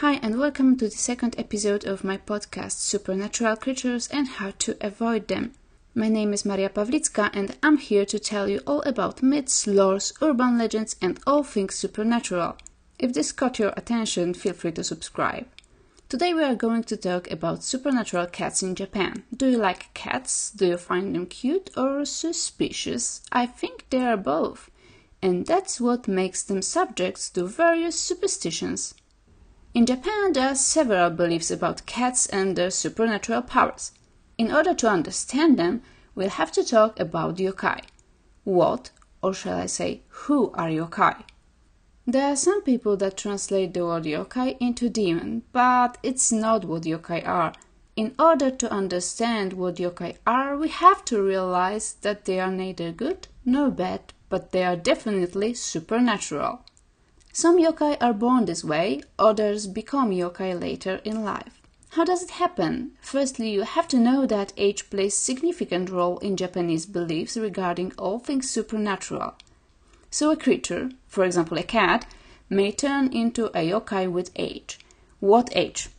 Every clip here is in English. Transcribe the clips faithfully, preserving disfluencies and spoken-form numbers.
Hi and welcome to the second episode of my podcast Supernatural Creatures and How to Avoid Them. My name is Maria Pavlitska and I'm here to tell you all about myths, lores, urban legends and all things supernatural. If this caught your attention, feel free to subscribe. Today we are going to talk about supernatural cats in Japan. Do you like cats? Do you find them cute or suspicious? I think they are both. And that's what makes them subjects to various superstitions. In Japan, there are several beliefs about cats and their supernatural powers. In order to understand them, we'll have to talk about yokai. What, or shall I say, who are yokai? There are some people that translate the word yokai into demon, but it's not what yokai are. In order to understand what yokai are, we have to realize that they are neither good nor bad, but they are definitely supernatural. Some yokai are born this way, others become yokai later in life. How does it happen? Firstly, you have to know that age plays a significant role in Japanese beliefs regarding all things supernatural. So a creature, for example a cat, may turn into a yokai with age. What age?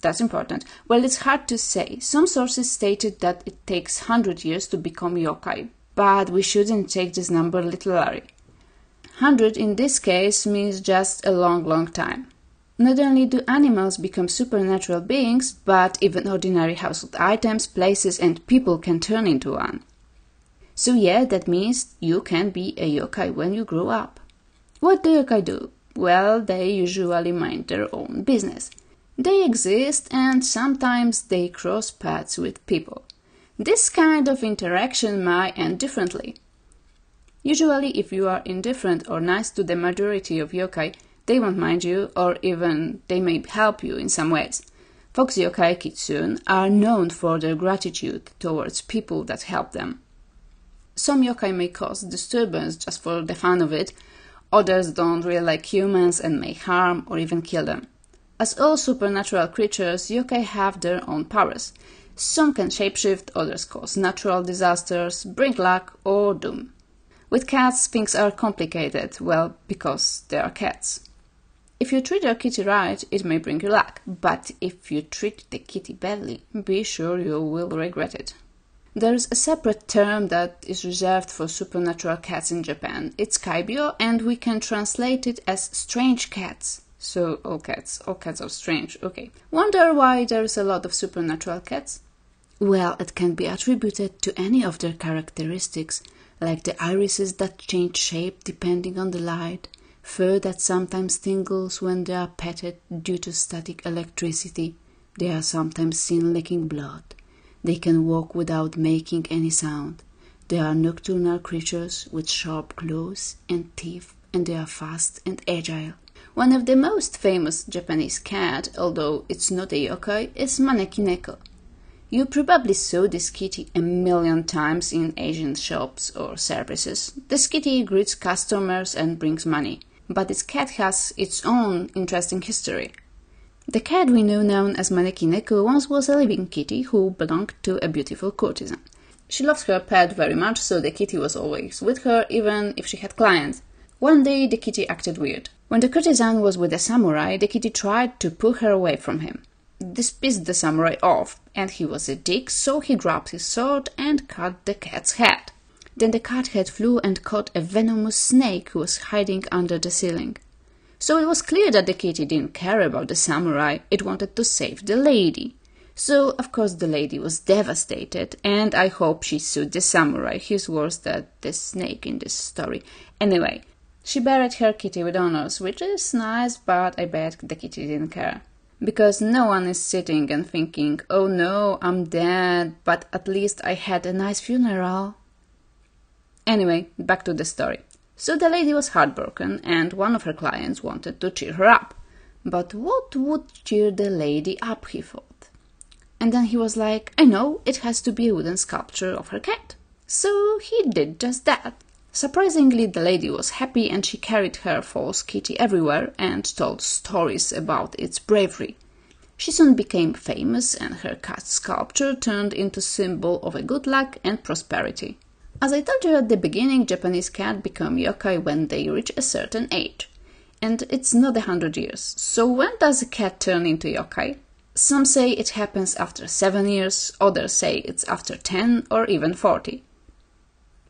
That's important. Well, it's hard to say. Some sources stated that it takes one hundred years to become yokai, but we shouldn't take this number literally. one hundred in this case means just a long, long time. Not only do animals become supernatural beings, but even ordinary household items, places and people can turn into one. So yeah, that means you can be a yokai when you grow up. What do yokai do? Well, they usually mind their own business. They exist and sometimes they cross paths with people. This kind of interaction might end differently. Usually, if you are indifferent or nice to the majority of yokai, they won't mind you, or even they may help you in some ways. Fox yokai kitsune are known for their gratitude towards people that help them. Some yokai may cause disturbance just for the fun of it, others don't really like humans and may harm or even kill them. As all supernatural creatures, yokai have their own powers. Some can shapeshift, others cause natural disasters, bring luck or doom. With cats, things are complicated, well, because they are cats. If you treat your kitty right, it may bring you luck, but if you treat the kitty badly, be sure you will regret it. There is a separate term that is reserved for supernatural cats in Japan. It's Kaibyo, and we can translate it as strange cats. So, all cats, all cats are strange, okay. Wonder why there is a lot of supernatural cats? Well, it can be attributed to any of their characteristics, like the irises that change shape depending on the light, fur that sometimes tingles when they are petted due to static electricity, they are sometimes seen licking blood, they can walk without making any sound, they are nocturnal creatures with sharp claws and teeth, and they are fast and agile. One of the most famous Japanese cat, although it's not a yokai, is Maneki-neko. You probably saw this kitty a million times in Asian shops or services. This kitty greets customers and brings money, but this cat has its own interesting history. The cat we know known as Maneki-neko once was a living kitty who belonged to a beautiful courtesan. She loved her pet very much, so the kitty was always with her, even if she had clients. One day the kitty acted weird. When the courtesan was with a samurai, the kitty tried to pull her away from him. This pissed the samurai off, and he was a dick, so he grabbed his sword and cut the cat's head. Then the cat head flew and caught a venomous snake who was hiding under the ceiling. So it was clear that the kitty didn't care about the samurai, it wanted to save the lady. So, of course, the lady was devastated, and I hope she sued the samurai, he's worse than the snake in this story. Anyway, she buried her kitty with honors, which is nice, but I bet the kitty didn't care. Because no one is sitting and thinking, oh no, I'm dead, but at least I had a nice funeral. Anyway, back to the story. So the lady was heartbroken and one of her clients wanted to cheer her up. But what would cheer the lady up, he thought. And then he was like, I know, it has to be a wooden sculpture of her cat. So he did just that. Surprisingly, the lady was happy and she carried her false kitty everywhere and told stories about its bravery. She soon became famous and her cat sculpture turned into a symbol of a good luck and prosperity. As I told you at the beginning, Japanese cats become yokai when they reach a certain age. and it's not a hundred years. So when does a cat turn into yokai? Some say it happens after seven years, others say it's after ten or even forty.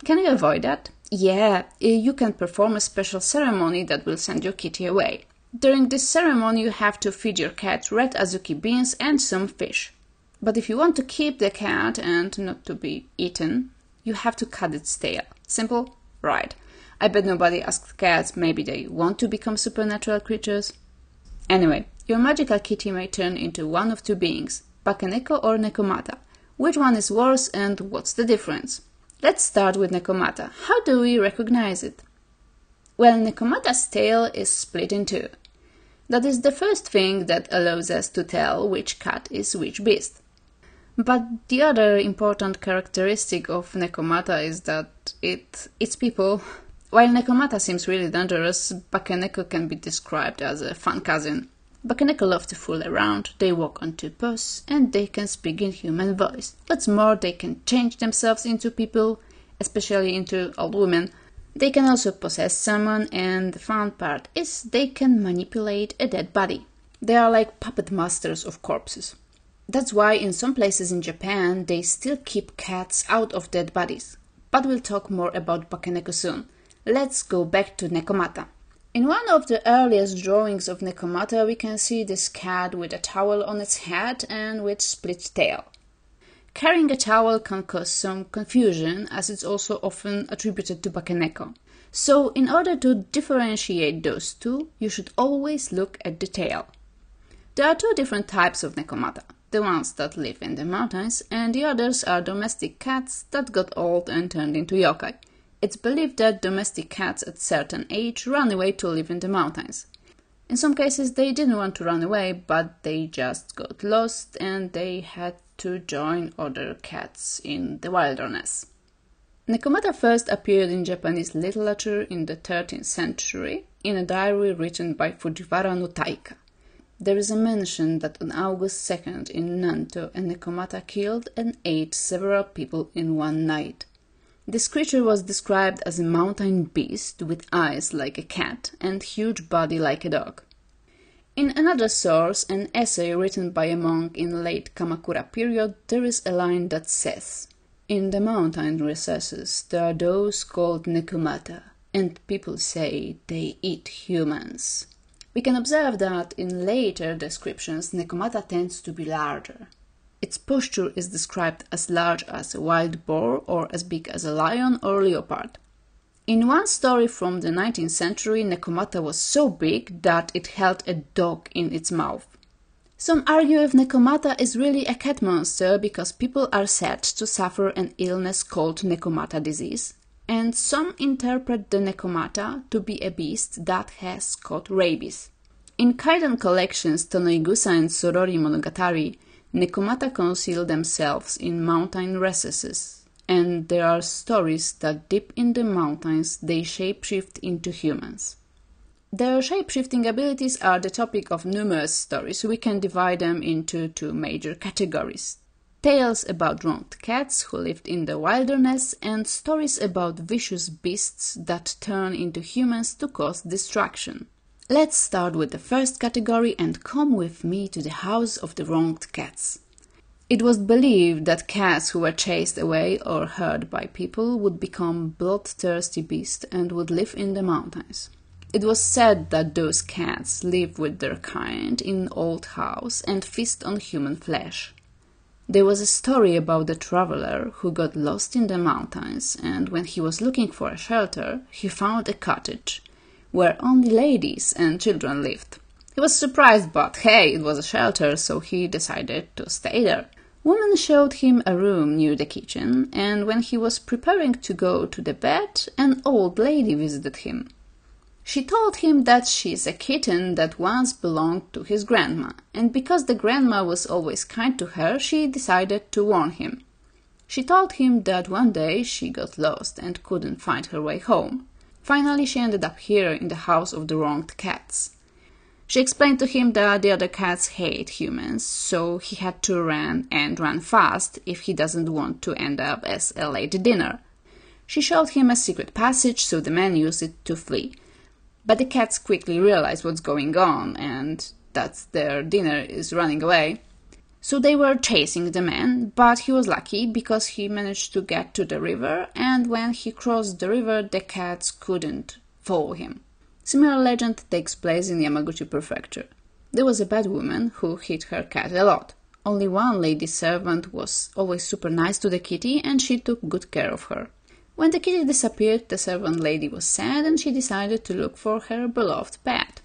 Can you avoid that? Yeah, you can perform a special ceremony that will send your kitty away. During this ceremony you have to feed your cat red azuki beans and some fish. But if you want to keep the cat and not to be eaten, you have to cut its tail. Simple? Right. I bet nobody asks cats, maybe they want to become supernatural creatures. Anyway, your magical kitty may turn into one of two beings, Bakeneko or Nekomata. Which one is worse and what's the difference? Let's start with Nekomata. How do we recognize it? Well, Nekomata's tail is split in two. That is the first thing that allows us to tell which cat is which beast. But the other important characteristic of Nekomata is that it eats people. While Nekomata seems really dangerous, Bakeneko can be described as a fun cousin. Bakeneko love to fool around, they walk on two paws, and they can speak in human voice. What's more, they can change themselves into people, especially into old women. They can also possess someone, and the fun part is they can manipulate a dead body. They are like puppet masters of corpses. That's why in some places in Japan they still keep cats out of dead bodies. But we'll talk more about Bakeneko soon. Let's go back to Nekomata. In one of the earliest drawings of Nekomata we can see this cat with a towel on its head and with split tail. Carrying a towel can cause some confusion, as it's also often attributed to Bakeneko. So, in order to differentiate those two, you should always look at the tail. There are two different types of Nekomata, the ones that live in the mountains, and the others are domestic cats that got old and turned into yokai. It's believed that domestic cats at a certain age run away to live in the mountains. In some cases they didn't want to run away, but they just got lost and they had to join other cats in the wilderness. Nekomata first appeared in Japanese literature in the thirteenth century in a diary written by Fujiwara no Taika. There is a mention that on August second in Nanto a Nekomata killed and ate several people in one night. This creature was described as a mountain beast with eyes like a cat and huge body like a dog. In another source, an essay written by a monk in late Kamakura period, there is a line that says, "In the mountain recesses there are those called Nekomata, and people say they eat humans." We can observe that in later descriptions Nekomata tends to be larger. Its posture is described as large as a wild boar or as big as a lion or leopard. In one story from the nineteenth century, Nekomata was so big that it held a dog in its mouth. Some argue if Nekomata is really a cat monster because people are said to suffer an illness called Nekomata disease, and some interpret the Nekomata to be a beast that has caught rabies. In Kaidan collections Tonoigusa and Sorori Monogatari, Nekomata conceal themselves in mountain recesses, and there are stories that deep in the mountains they shapeshift into humans. Their shapeshifting abilities are the topic of numerous stories. We can divide them into two major categories: tales about wronged cats who lived in the wilderness, and stories about vicious beasts that turn into humans to cause destruction. Let's start with the first category and come with me to the house of the wronged cats. It was believed that cats who were chased away or hurt by people would become bloodthirsty beasts and would live in the mountains. It was said that those cats live with their kind in old houses and feast on human flesh. There was a story about a traveler who got lost in the mountains, and when he was looking for a shelter, he found a cottage where only ladies and children lived. He was surprised, but hey, it was a shelter, so he decided to stay there. Woman showed him a room near the kitchen, and when he was preparing to go to the bed, an old lady visited him. She told him that she is a kitten that once belonged to his grandma, and because the grandma was always kind to her, she decided to warn him. She told him that one day she got lost and couldn't find her way home. Finally, she ended up here in the house of the wronged cats. She explained to him that the other cats hate humans, so he had to run and run fast if he doesn't want to end up as a late dinner. She showed him a secret passage, so the man used it to flee. But the cats quickly realize what's going on and that their dinner is running away. So they were chasing the man, but he was lucky because he managed to get to the river, and when he crossed the river, the cats couldn't follow him. Similar legend takes place in Yamaguchi Prefecture. There was a bad woman who hit her cat a lot. Only one lady servant was always super nice to the kitty and she took good care of her. When the kitty disappeared, the servant lady was sad and she decided to look for her beloved pet.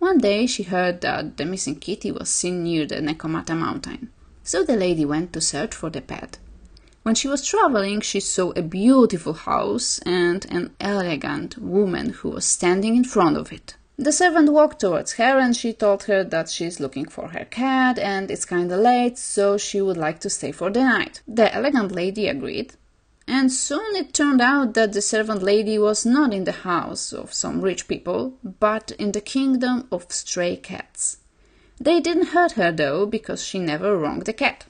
One day she heard that the missing kitty was seen near the Nekomata mountain, so the lady went to search for the pet. When she was traveling, she saw a beautiful house and an elegant woman who was standing in front of it. The servant walked towards her and she told her that she's looking for her cat and it's kinda late, so she would like to stay for the night. The elegant lady agreed, and soon it turned out that the servant lady was not in the house of some rich people, but in the kingdom of stray cats. They didn't hurt her though, because she never wronged the cat.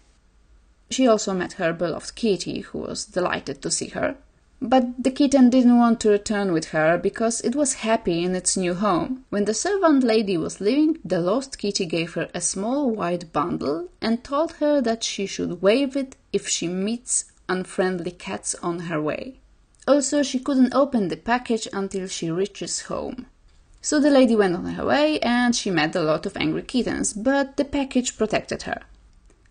She also met her beloved kitty, who was delighted to see her. But the kitten didn't want to return with her, because it was happy in its new home. When the servant lady was leaving, the lost kitty gave her a small white bundle and told her that she should wave it if she meets unfriendly cats on her way. Also, she couldn't open the package until she reaches home. So the lady went on her way and she met a lot of angry kittens, but the package protected her.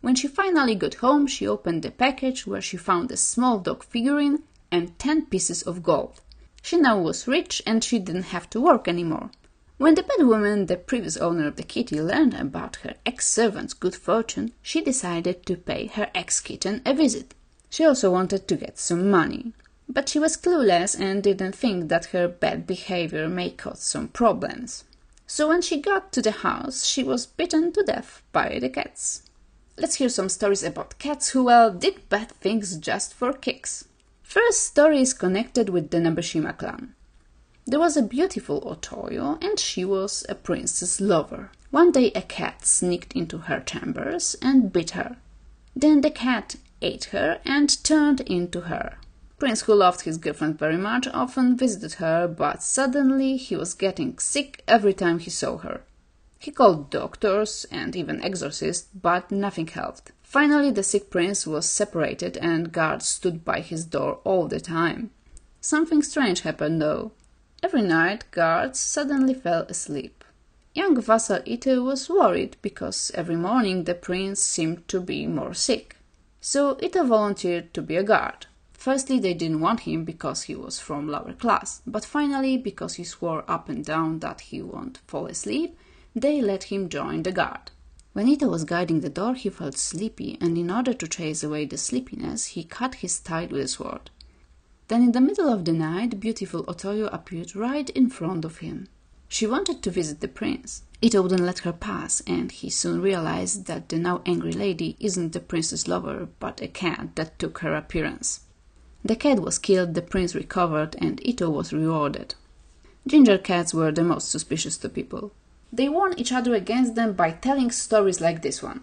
When she finally got home, she opened the package where she found a small dog figurine and ten pieces of gold. She now was rich and she didn't have to work anymore. When the pet woman, the previous owner of the kitty, learned about her ex-servant's good fortune, she decided to pay her ex-kitten a visit. She also wanted to get some money, but she was clueless and didn't think that her bad behavior may cause some problems. So when she got to the house, she was bitten to death by the cats. Let's hear some stories about cats who, well, did bad things just for kicks. First story is connected with the Nabeshima clan. There was a beautiful Otoyo and she was a princess lover. One day a cat sneaked into her chambers and bit her. Then the cat ate her and turned into her. Prince, who loved his girlfriend very much, often visited her, but suddenly he was getting sick every time he saw her. He called doctors and even exorcists, but nothing helped. Finally, the sick prince was separated and guards stood by his door all the time. Something strange happened though. Every night, guards suddenly fell asleep. Young vassal Ito was worried because every morning the prince seemed to be more sick. So Ito volunteered to be a guard. Firstly, they didn't want him because he was from lower class, but finally, because he swore up and down that he won't fall asleep, they let him join the guard. When Ito was guarding the door, he felt sleepy, and in order to chase away the sleepiness, he cut his thigh with a sword. Then in the middle of the night, beautiful Otoyo appeared right in front of him. She wanted to visit the prince. Ito wouldn't let her pass, and he soon realized that the now angry lady isn't the prince's lover, but a cat that took her appearance. The cat was killed, the prince recovered, and Ito was rewarded. Ginger cats were the most suspicious to people. They warn each other against them by telling stories like this one.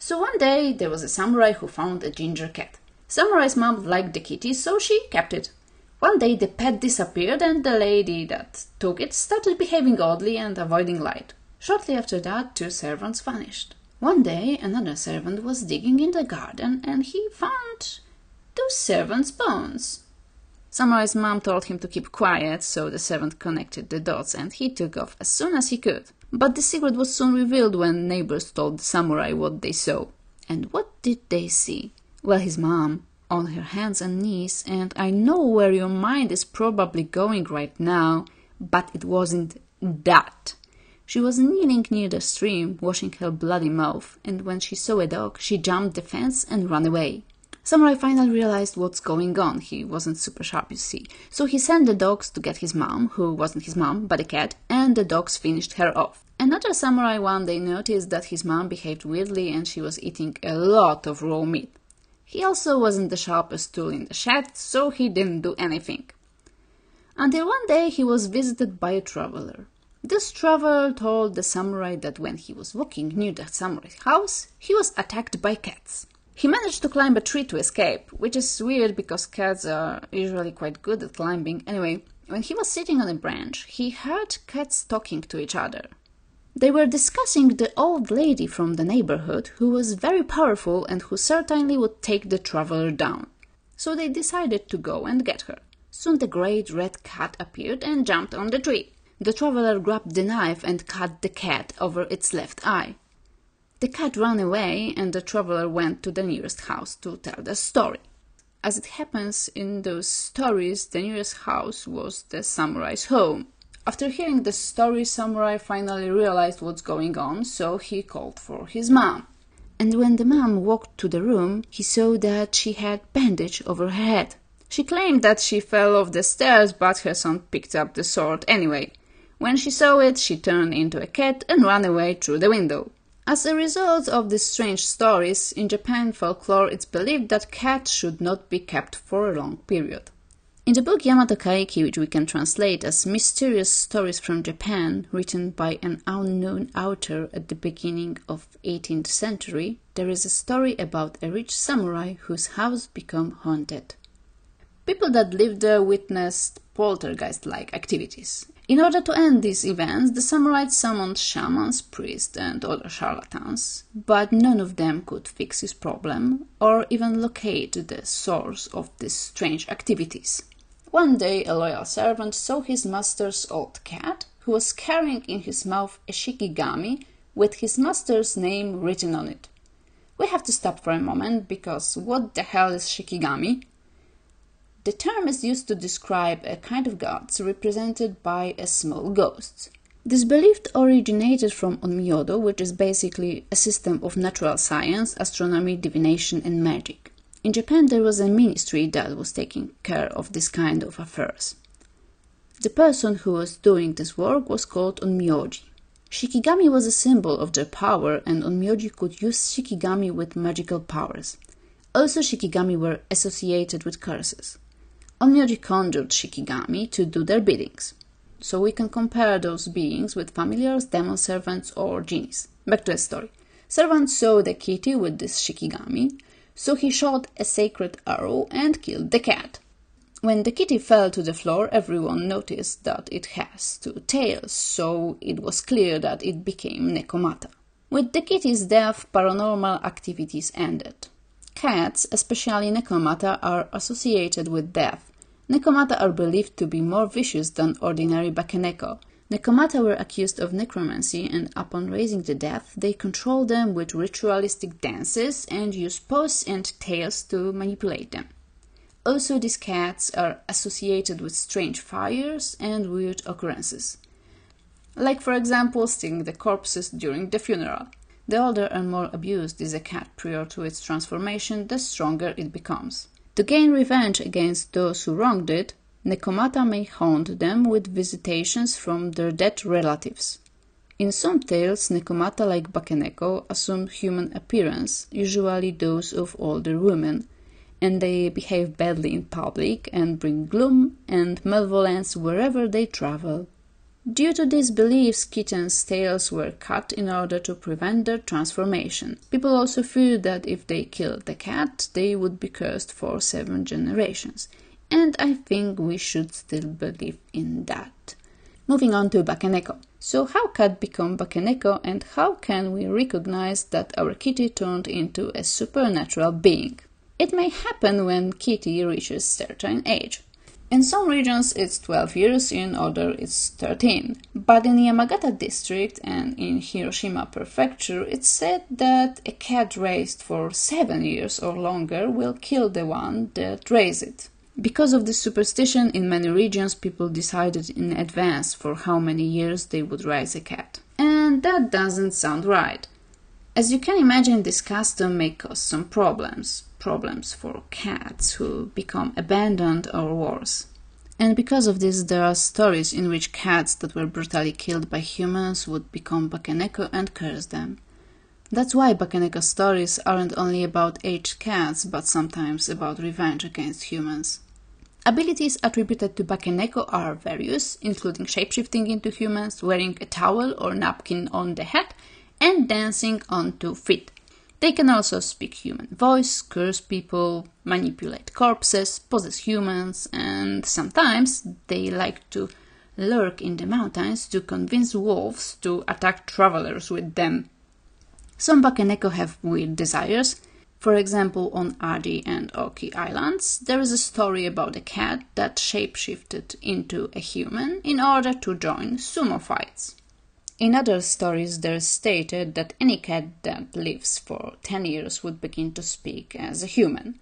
So one day there was a samurai who found a ginger cat. Samurai's mom liked the kitty, so she kept it. One day the pet disappeared and the lady that took it started behaving oddly and avoiding light. Shortly after that, two servants vanished. One day another servant was digging in the garden and he found two servants' bones. Samurai's mom told him to keep quiet, so the servant connected the dots and he took off as soon as he could. But the secret was soon revealed when neighbors told the samurai what they saw. And what did they see? Well, his mom, on her hands and knees, and I know where your mind is probably going right now, but it wasn't that. She was kneeling near the stream, washing her bloody mouth, and when she saw a dog, she jumped the fence and ran away. Samurai finally realized what's going on. He wasn't super sharp, you see. So he sent the dogs to get his mom, who wasn't his mom, but a cat, and the dogs finished her off. Another samurai one day noticed that his mom behaved weirdly and she was eating a lot of raw meat. He also wasn't the sharpest tool in the shed, so he didn't do anything. Until one day he was visited by a traveler. This traveler told the samurai that when he was walking near the samurai's house, he was attacked by cats. He managed to climb a tree to escape, which is weird because cats are usually quite good at climbing. Anyway, When he was sitting on a branch, he heard cats talking to each other. They were discussing the old lady from the neighborhood who was very powerful and who certainly would take the traveler down. So they decided to go and get her. Soon the great red cat appeared and jumped on the tree. The traveler grabbed the knife and cut the cat over its left eye. The cat ran away and the traveler went to the nearest house to tell the story. As it happens in those stories, the nearest house was the samurai's home. After hearing the story, samurai finally realized what's going on, so he called for his mom. And when the mom walked to the room, he saw that she had bandage over her head. She claimed that she fell off the stairs, but her son picked up the sword anyway. When she saw it, she turned into a cat and ran away through the window. As a result of these strange stories, in Japan folklore it's believed that cats should not be kept for a long period. In the book Yamato Kaiki, which we can translate as Mysterious Stories from Japan, written by an unknown author at the beginning of eighteenth century, there is a story about a rich samurai whose house became haunted. People that lived there witnessed poltergeist-like activities. In order to end these events, the samurai summoned shamans, priests and other charlatans, but none of them could fix his problem or even locate the source of these strange activities. One day a loyal servant saw his master's old cat, who was carrying in his mouth a shikigami with his master's name written on it. We have to stop for a moment, because what the hell is shikigami? The term is used to describe a kind of gods represented by a small ghost. This belief originated from Onmyodo, which is basically a system of natural science, astronomy, divination and magic. In Japan there was a ministry that was taking care of this kind of affairs. The person who was doing this work was called Onmyoji. Shikigami was a symbol of their power, and Onmyoji could use shikigami with magical powers. Also, shikigami were associated with curses. Onmyoji conjured shikigami to do their biddings. So we can compare those beings with familiars, demon servants or genies. Back to the story. Servant saw the kitty with this shikigami, so he shot a sacred arrow and killed the cat. When the kitty fell to the floor, everyone noticed that it has two tails, so it was clear that it became Nekomata. With the kitty's death, paranormal activities ended. Cats, especially Nekomata, are associated with death. Nekomata are believed to be more vicious than ordinary Bakeneko. Nekomata were accused of necromancy, and upon raising the dead, they control them with ritualistic dances and use paws and tails to manipulate them. Also, these cats are associated with strange fires and weird occurrences. Like, for example, stinging the corpses during the funeral. The older and more abused is a cat prior to its transformation, the stronger it becomes. To gain revenge against those who wronged it, Nekomata may haunt them with visitations from their dead relatives. In some tales, Nekomata, like Bakeneko, assume human appearance, usually those of older women, and they behave badly in public and bring gloom and malevolence wherever they travel. Due to these beliefs, kittens' tails were cut in order to prevent their transformation. People also feared that if they killed the cat, they would be cursed for seven generations. And I think we should still believe in that. Moving on to Bakeneko. So how cat become Bakeneko, and how can we recognize that our kitty turned into a supernatural being? It may happen when kitty reaches certain age. In some regions it's twelve years, in others it's thirteen. But in Yamagata district and in Hiroshima prefecture, it's said that a cat raised for seven years or longer will kill the one that raised it. Because of this superstition, in many regions people decided in advance for how many years they would raise a cat. And that doesn't sound right. As you can imagine, this custom may cause some problems. Problems for cats who become abandoned or worse. And because of this, there are stories in which cats that were brutally killed by humans would become Bakeneko and curse them. That's why Bakeneko stories aren't only about aged cats, but sometimes about revenge against humans. Abilities attributed to Bakeneko are various, including shapeshifting into humans, wearing a towel or napkin on the head, and dancing on two feet. They can also speak human voice, curse people, manipulate corpses, possess humans, and sometimes they like to lurk in the mountains to convince wolves to attack travelers with them. Some Bakeneko have weird desires. For example, on Adi and Oki islands, there is a story about a cat that shapeshifted into a human in order to join sumo fights. In other stories, there is stated that any cat that lives for ten years would begin to speak as a human.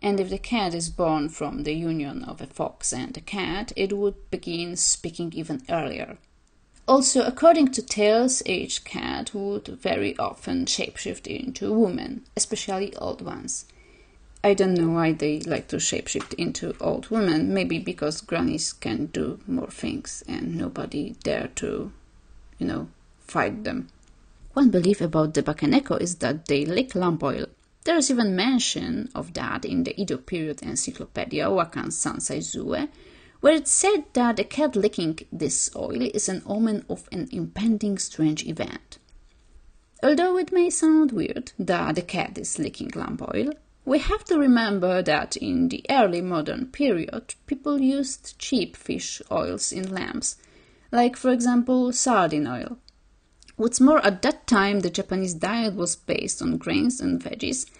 And if the cat is born from the union of a fox and a cat, it would begin speaking even earlier. Also, according to tales, each cat would very often shapeshift into a woman, especially old ones. I don't know why they like to shapeshift into old women, maybe because grannies can do more things and nobody dare to, you know, fight them. One belief about the Bakeneko is that they lick lamp oil. There is even mention of that in the Edo period encyclopedia Wakan Sansai Zue, where it's said that a cat licking this oil is an omen of an impending strange event. Although it may sound weird that a cat is licking lamp oil, we have to remember that in the early modern period, people used cheap fish oils in lamps, like, for example, sardine oil. What's more, at that time, the Japanese diet was based on grains and veggies,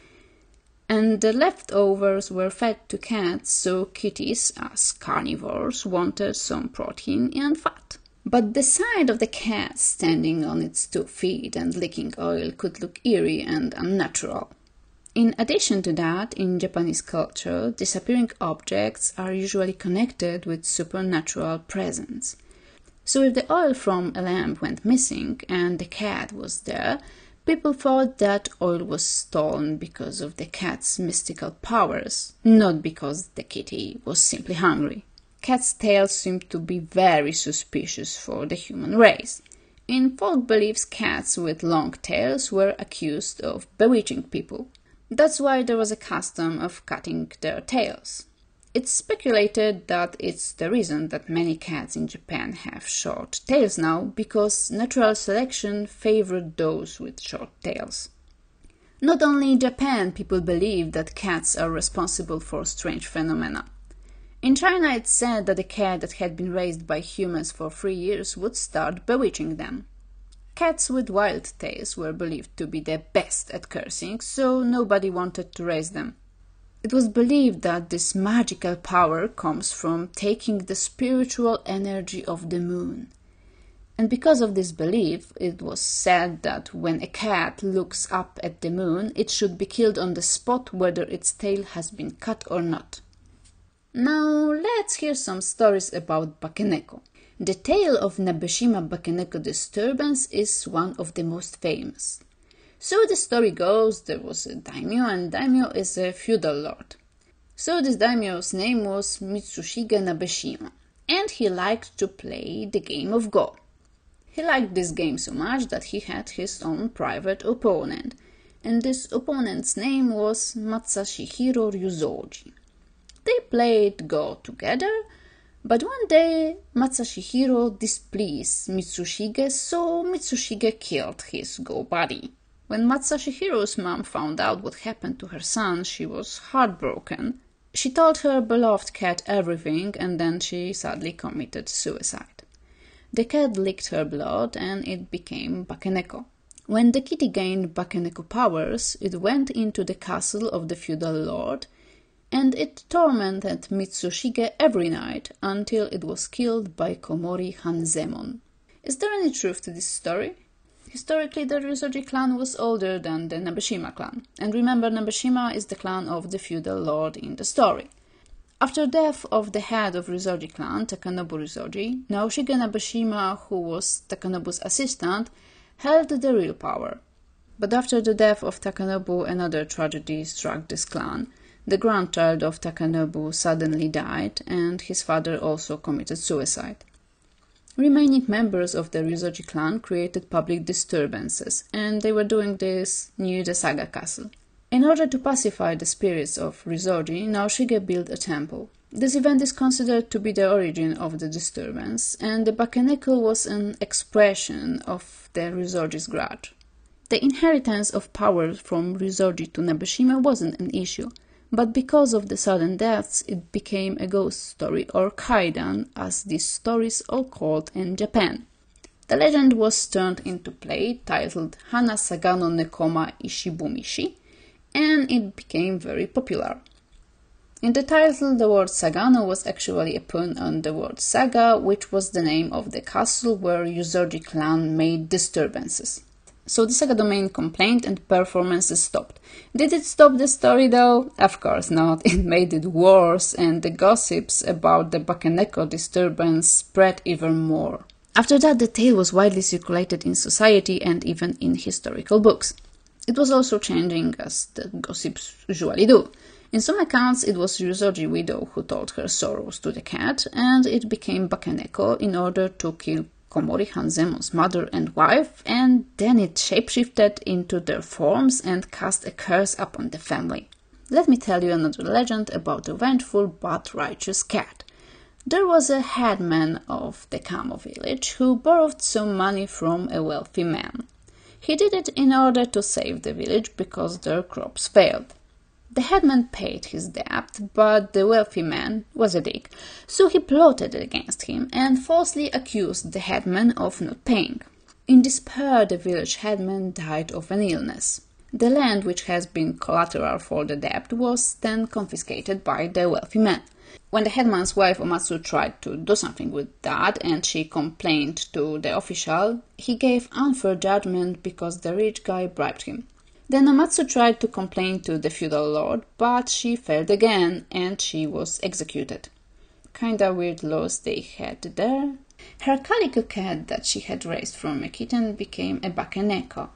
and the leftovers were fed to cats, so kitties, as carnivores, wanted some protein and fat. But the sight of the cat standing on its two feet and licking oil could look eerie and unnatural. In addition to that, in Japanese culture, disappearing objects are usually connected with supernatural presence. So if the oil from a lamp went missing and the cat was there, people thought that oil was stolen because of the cat's mystical powers, not because the kitty was simply hungry. Cats' tails seem to be very suspicious for the human race. In folk beliefs, cats with long tails were accused of bewitching people. That's why there was a custom of cutting their tails. It's speculated that it's the reason that many cats in Japan have short tails now, because natural selection favored those with short tails. Not only in Japan, people believe that cats are responsible for strange phenomena. In China, it's said that a cat that had been raised by humans for three years would start bewitching them. Cats with wild tails were believed to be the best at cursing, so nobody wanted to raise them. It was believed that this magical power comes from taking the spiritual energy of the moon. And because of this belief, it was said that when a cat looks up at the moon, it should be killed on the spot whether its tail has been cut or not. Now let's hear some stories about Bakeneko. The tale of Nabeshima Bakeneko disturbance is one of the most famous. So the story goes, there was a daimyo, and daimyo is a feudal lord. So this daimyo's name was Mitsushige Nabeshima, and he liked to play the game of Go. He liked this game so much that he had his own private opponent, and this opponent's name was Matsashihiro Ryuzoji. They played Go together, but one day Matsashihiro displeased Mitsushige, so Mitsushige killed his Go buddy. When Matsashihiro's mom found out what happened to her son, she was heartbroken. She told her beloved cat everything, and then she sadly committed suicide. The cat licked her blood, and it became Bakeneko. When the kitty gained Bakeneko powers, it went into the castle of the feudal lord, and it tormented Mitsushige every night until it was killed by Komori Hanzemon. Is there any truth to this story? Historically, the Ryuzoji clan was older than the Nabeshima clan, and remember, Nabeshima is the clan of the feudal lord in the story. After death of the head of Ryuzoji clan, Takanobu Ryuzoji, Naoshige Nabeshima, who was Takanobu's assistant, held the real power. But after the death of Takanobu, another tragedy struck this clan. The grandchild of Takanobu suddenly died, and his father also committed suicide. Remaining members of the Ryuzoji clan created public disturbances, and they were doing this near the Saga castle. In order to pacify the spirits of Ryuzoji, Naoshige built a temple. This event is considered to be the origin of the disturbance, and the Bakeneko was an expression of the Ryuzoji's grudge. The inheritance of power from Ryuzoji to Nabeshima wasn't an issue, but because of the sudden deaths it became a ghost story, or kaidan, as these stories are called in Japan. The legend was turned into play titled Hana Saga no Nekoma Ishibumishi, and it became very popular. In the title, the word Sagano was actually a pun on the word Saga, which was the name of the castle where Ryuzoji clan made disturbances. So the Saga domain complained and performances stopped. Did it stop the story though? Of course not, it made it worse, and the gossips about the Bakeneko disturbance spread even more. After that, the tale was widely circulated in society and even in historical books. It was also changing, as the gossips usually do. In some accounts, it was Ryuzoji's widow who told her sorrows to the cat, and it became Bakeneko in order to kill Komori Hanzemon's mother and wife, and then it shapeshifted into their forms and cast a curse upon the family. Let me tell you another legend about the vengeful but righteous cat. There was a headman of the Kamo village who borrowed some money from a wealthy man. He did it in order to save the village because their crops failed. The headman paid his debt, but the wealthy man was a dick, so he plotted against him and falsely accused the headman of not paying. In despair, the village headman died of an illness. The land, which has been collateral for the debt, was then confiscated by the wealthy man. When the headman's wife Omatsu tried to do something with that and she complained to the official, he gave unfair judgment because the rich guy bribed him. Then Omatsu tried to complain to the feudal lord, but she failed again and she was executed. Kinda weird laws they had there. Her calico cat that she had raised from a kitten became a Bakeneko.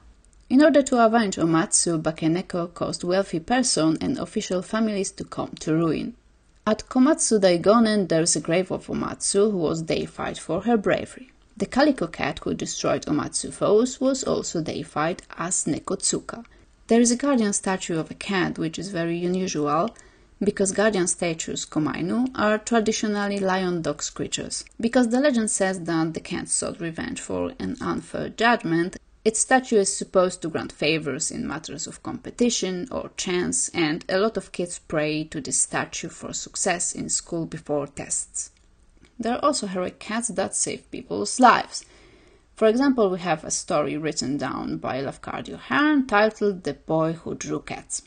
In order to avenge Omatsu, Bakeneko caused wealthy person and official families to come to ruin. At Komatsu Daigonen there is a grave of Omatsu, who was deified for her bravery. The calico cat who destroyed Omatsu foes was also deified as Nekotsuka. There is a guardian statue of a cat, which is very unusual, because guardian statues, komainu, are traditionally lion-dog creatures. Because the legend says that the cat sought revenge for an unfair judgment, its statue is supposed to grant favors in matters of competition or chance, and a lot of kids pray to this statue for success in school before tests. There are also heroic cats that save people's lives. For example, we have a story written down by Lafcadio Johan titled The Boy Who Drew Cats.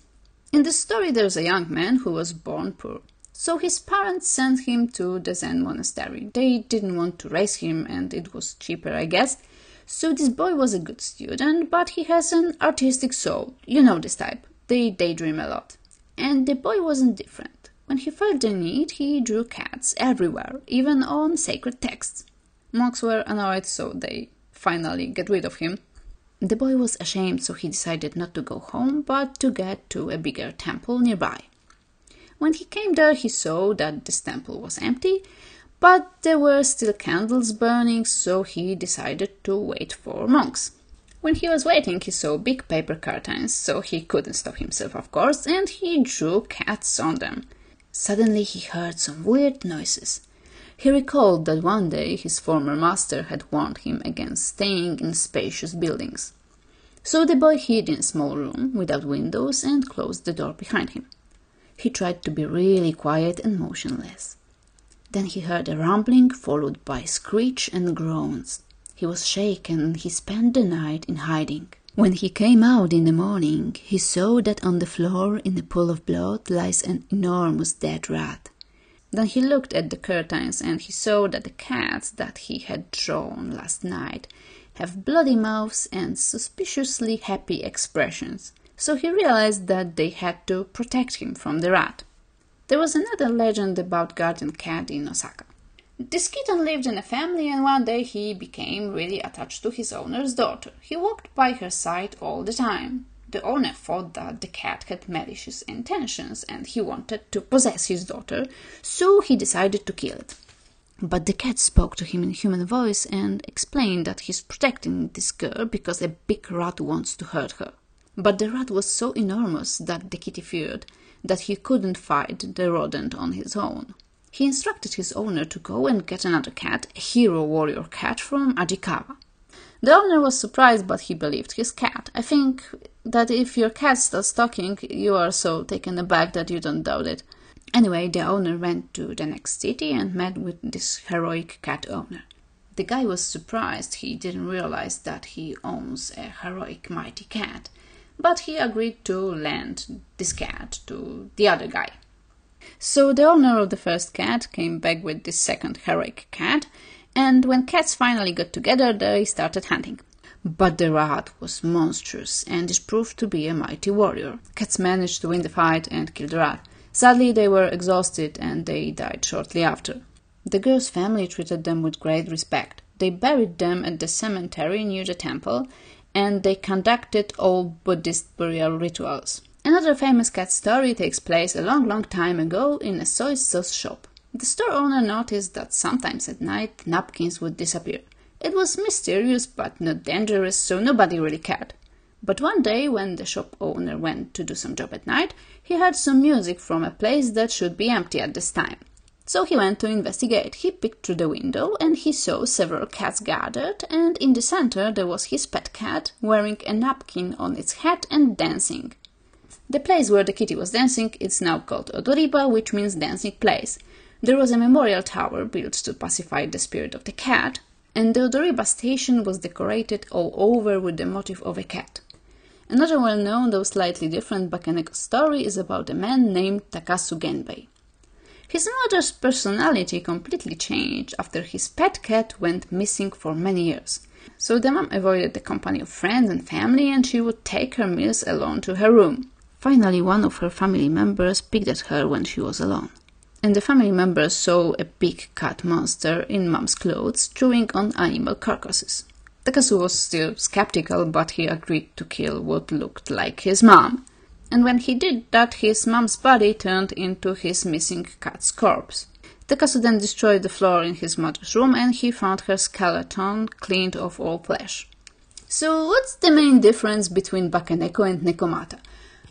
In the story there is a young man who was born poor, so his parents sent him to the Zen monastery. They didn't want to raise him and it was cheaper, I guess, so this boy was a good student, but he has an artistic soul, you know this type, they daydream a lot. And the boy wasn't different. When he felt the need, he drew cats everywhere, even on sacred texts. Monks were annoyed, so they finally get rid of him. The boy was ashamed, so he decided not to go home, but to get to a bigger temple nearby. When he came there, he saw that this temple was empty, but there were still candles burning, so he decided to wait for monks. When he was waiting, he saw big paper curtains, so he couldn't stop himself, of course, and he drew cats on them. Suddenly he heard some weird noises. He recalled that one day his former master had warned him against staying in spacious buildings. So the boy hid in a small room without windows and closed the door behind him. He tried to be really quiet and motionless. Then he heard a rumbling followed by screech and groans. He was shaken and he spent the night in hiding. When he came out in the morning, he saw that on the floor in a pool of blood lies an enormous dead rat. Then he looked at the curtains and he saw that the cats that he had drawn last night have bloody mouths and suspiciously happy expressions, so he realized that they had to protect him from the rat. There was another legend about guardian cat in Osaka. This kitten lived in a family and one day he became really attached to his owner's daughter. He walked by her side all the time. The owner thought that the cat had malicious intentions and he wanted to possess his daughter, so he decided to kill it. But the cat spoke to him in human voice and explained that he's protecting this girl because a big rat wants to hurt her. But the rat was so enormous that the kitty feared that he couldn't fight the rodent on his own. He instructed his owner to go and get another cat, a hero warrior cat from Ajikawa. The owner was surprised, but he believed his cat. I think that if your cat starts talking, you are so taken aback that you don't doubt it. Anyway, the owner went to the next city and met with this heroic cat owner. The guy was surprised. He didn't realize that he owns a heroic mighty cat, but he agreed to lend this cat to the other guy. So the owner of the first cat came back with the second heroic cat, and when cats finally got together, they started hunting. But the rat was monstrous, and it proved to be a mighty warrior. Cats managed to win the fight and kill the rat. Sadly, they were exhausted, and they died shortly after. The girl's family treated them with great respect. They buried them at the cemetery near the temple, and they conducted all Buddhist burial rituals. Another famous cat story takes place a long, long time ago in a soy sauce shop. The store owner noticed that sometimes at night napkins would disappear. It was mysterious but not dangerous, so nobody really cared. But one day, when the shop owner went to do some job at night, he heard some music from a place that should be empty at this time. So he went to investigate. He peeked through the window and he saw several cats gathered, and in the center there was his pet cat, wearing a napkin on its head and dancing. The place where the kitty was dancing is now called Odoriba, which means dancing place. There was a memorial tower built to pacify the spirit of the cat, and the Odoriba station was decorated all over with the motif of a cat. Another well-known, though slightly different, Bakeneko story is about a man named Takasu Genbei. His mother's personality completely changed after his pet cat went missing for many years. So the mom avoided the company of friends and family, and she would take her meals alone to her room. Finally, one of her family members peeked at her when she was alone. And the family member saw a big cat monster in mom's clothes chewing on animal carcasses. Takasu was still skeptical, but he agreed to kill what looked like his mom. And when he did that, his mom's body turned into his missing cat's corpse. Takasu then destroyed the floor in his mother's room, and he found her skeleton cleaned of all flesh. So what's the main difference between Bakeneko and Nekomata?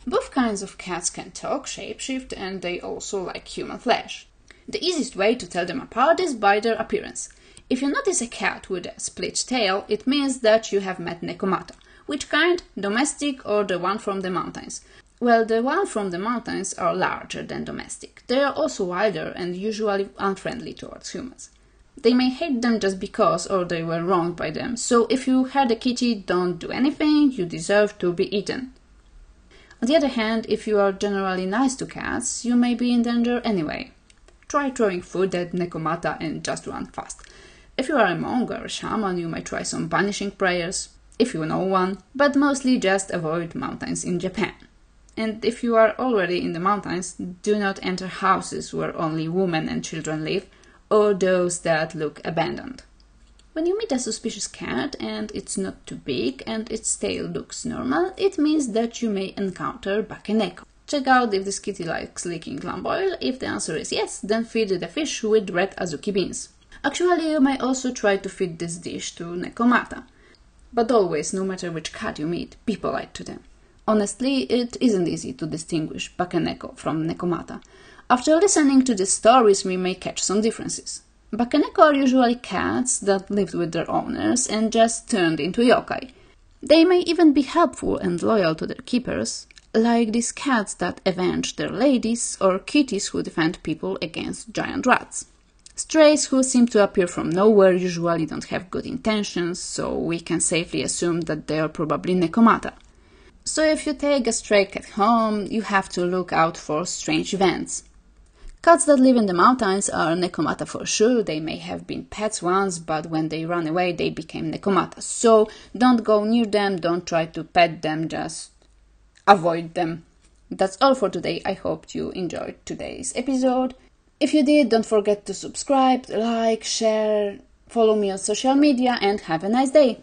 Both kinds of cats can talk, shapeshift, and they also like human flesh. The easiest way to tell them apart is by their appearance. If you notice a cat with a split tail, it means that you have met Nekomata. Which kind? Domestic or the one from the mountains? Well, the ones from the mountains are larger than domestic. They are also wilder and usually unfriendly towards humans. They may hate them just because, or they were wronged by them. So if you hurt a kitty, don't do anything, you deserve to be eaten. On the other hand, if you are generally nice to cats, you may be in danger anyway. Try throwing food at Nekomata and just run fast. If you are a monk or a shaman, you may try some banishing prayers, if you know one, but mostly just avoid mountains in Japan. And if you are already in the mountains, do not enter houses where only women and children live, or those that look abandoned. When you meet a suspicious cat and it's not too big and its tail looks normal, it means that you may encounter Bakeneko. Check out if this kitty likes licking lamb oil. If the answer is yes, then feed it a fish with red azuki beans. Actually, you may also try to feed this dish to Nekomata. But always, no matter which cat you meet, be polite to them. Honestly, it isn't easy to distinguish Bakeneko from Nekomata. After listening to the stories, we may catch some differences. Bakeneko are usually cats that lived with their owners and just turned into yokai. They may even be helpful and loyal to their keepers, like these cats that avenge their ladies or kitties who defend people against giant rats. Strays who seem to appear from nowhere usually don't have good intentions, so we can safely assume that they are probably Nekomata. So if you take a stray cat home, you have to look out for strange events. Cats that live in the mountains are Nekomata for sure. They may have been pets once, but when they ran away, they became Nekomata. So don't go near them, don't try to pet them, just avoid them. That's all for today. I hope you enjoyed today's episode. If you did, don't forget to subscribe, like, share, follow me on social media, and have a nice day!